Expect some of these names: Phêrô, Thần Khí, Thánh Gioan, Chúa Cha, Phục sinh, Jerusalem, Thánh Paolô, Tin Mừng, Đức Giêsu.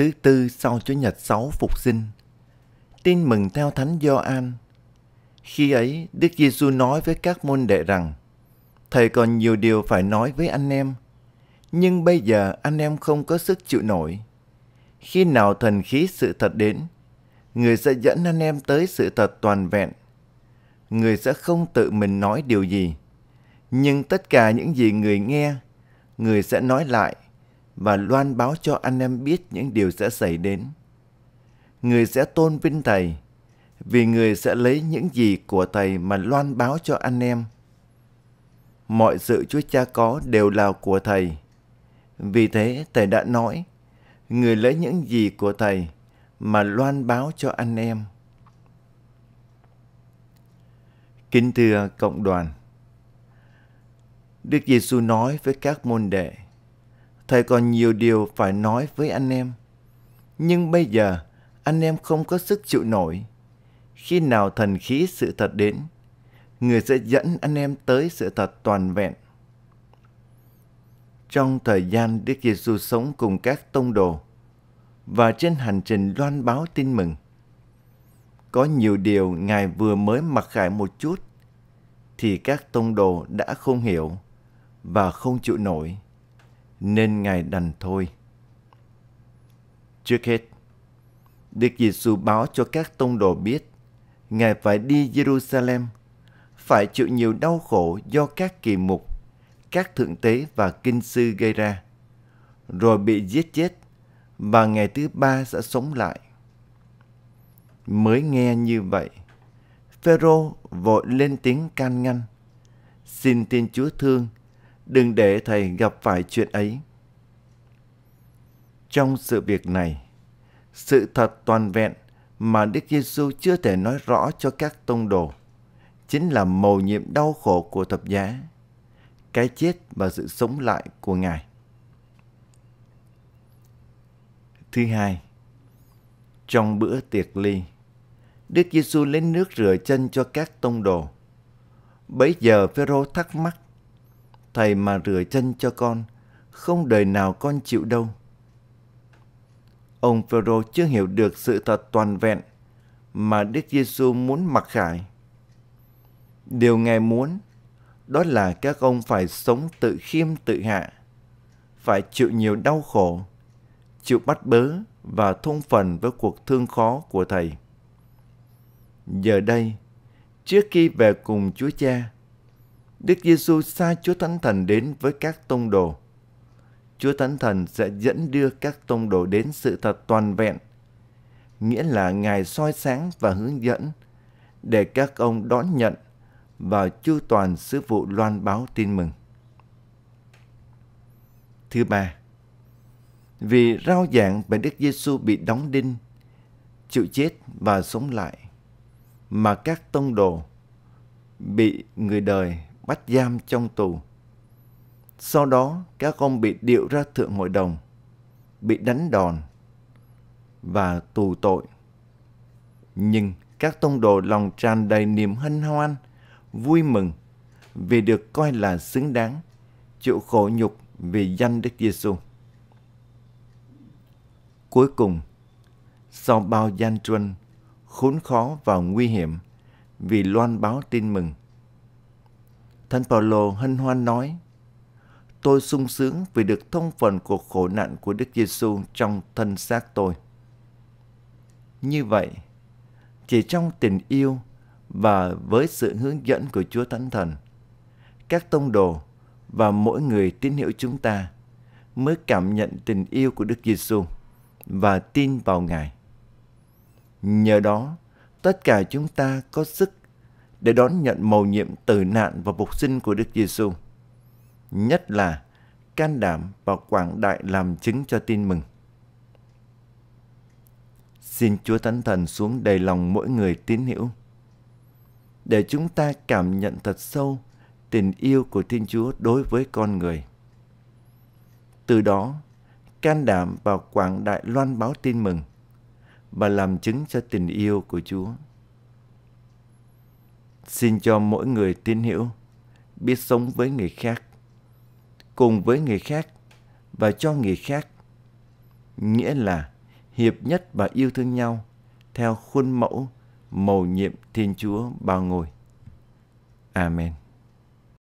thứ tư sau Chủ nhật 6 Phục sinh. Tin mừng theo Thánh Gioan. Khi ấy, Đức Giêsu nói với các môn đệ rằng: Thầy còn nhiều điều phải nói với anh em, nhưng bây giờ anh em không có sức chịu nổi. Khi nào thần khí sự thật đến, Người sẽ dẫn anh em tới sự thật toàn vẹn. Người sẽ không tự mình nói điều gì, nhưng tất cả những gì Người nghe, Người sẽ nói lại và loan báo cho anh em biết những điều sẽ xảy đến. Người sẽ tôn vinh Thầy, vì Người sẽ lấy những gì của Thầy mà loan báo cho anh em. Mọi sự Chúa Cha có đều là của Thầy. Vì thế Thầy đã nói, Người lấy những gì của Thầy mà loan báo cho anh em. Kính thưa cộng đoàn, Đức Giêsu nói với các môn đệ: Thầy còn nhiều điều phải nói với anh em, nhưng bây giờ anh em không có sức chịu nổi. Khi nào thần khí sự thật đến, Người sẽ dẫn anh em tới sự thật toàn vẹn. Trong thời gian Đức Giêsu sống cùng các tông đồ và trên hành trình loan báo tin mừng, có nhiều điều Ngài vừa mới mặc khải một chút thì các tông đồ đã không hiểu và không chịu nổi, nên Ngài đành thôi. Trước hết, Đức Giêsu báo cho các tông đồ biết Ngài phải đi Jerusalem, phải chịu nhiều đau khổ do các kỳ mục, các thượng tế và kinh sư gây ra, rồi bị giết chết và ngày thứ ba sẽ sống lại. Mới nghe như vậy, Phêrô vội lên tiếng can ngăn: Xin Thiên Chúa thương, đừng để Thầy gặp phải chuyện ấy. Trong sự việc này, sự thật toàn vẹn mà Đức Giêsu chưa thể nói rõ cho các tông đồ chính là mầu nhiệm đau khổ của thập giá, cái chết và sự sống lại của Ngài. Thứ hai, trong bữa tiệc ly, Đức Giêsu lấy nước rửa chân cho các tông đồ. Bấy giờ Phêrô thắc mắc: Thầy mà rửa chân cho con, không đời nào con chịu đâu. Ông Phêrô chưa hiểu được sự thật toàn vẹn mà Đức Giêsu muốn mặc khải. Điều Ngài muốn đó là các ông phải sống tự khiêm tự hạ, phải chịu nhiều đau khổ, chịu bắt bớ và thôn phần với cuộc thương khó của Thầy. Giờ đây, trước khi về cùng Chúa Cha, Đức Giêsu sai Chúa Thánh Thần đến với các tông đồ. Chúa Thánh Thần sẽ dẫn đưa các tông đồ đến sự thật toàn vẹn, nghĩa là Ngài soi sáng và hướng dẫn để các ông đón nhận và chu toàn sứ vụ loan báo tin mừng. Thứ ba, vì rao giảng về Đức Giêsu bị đóng đinh, chịu chết và sống lại, mà các tông đồ bị người đời bắt giam trong tù. Sau đó các ông bị điệu ra thượng hội đồng, bị đánh đòn và tù tội. Nhưng các tông đồ lòng tràn đầy niềm hân hoan, vui mừng vì được coi là xứng đáng chịu khổ nhục vì danh Đức Giêsu. Cuối cùng, sau bao gian truân, khốn khó và nguy hiểm vì loan báo tin mừng, Thánh Paolô hân hoan nói: Tôi sung sướng vì được thông phần cuộc khổ nạn của Đức Giêsu trong thân xác tôi. Như vậy, chỉ trong tình yêu và với sự hướng dẫn của Chúa Thánh Thần, các tông đồ và mỗi người tín hữu chúng ta mới cảm nhận tình yêu của Đức Giêsu và tin vào Ngài. Nhờ đó, tất cả chúng ta có sức để đón nhận mầu nhiệm tử nạn và phục sinh của Đức Giêsu, nhất là can đảm và quảng đại làm chứng cho tin mừng. Xin Chúa Thánh Thần xuống đầy lòng mỗi người tín hữu, để chúng ta cảm nhận thật sâu tình yêu của Thiên Chúa đối với con người. Từ đó, can đảm và quảng đại loan báo tin mừng và làm chứng cho tình yêu của Chúa. Xin cho mỗi người tín hữu biết sống với người khác, cùng với người khác và cho người khác, nghĩa là hiệp nhất và yêu thương nhau theo khuôn mẫu mầu nhiệm Thiên Chúa Ba Ngôi. Amen.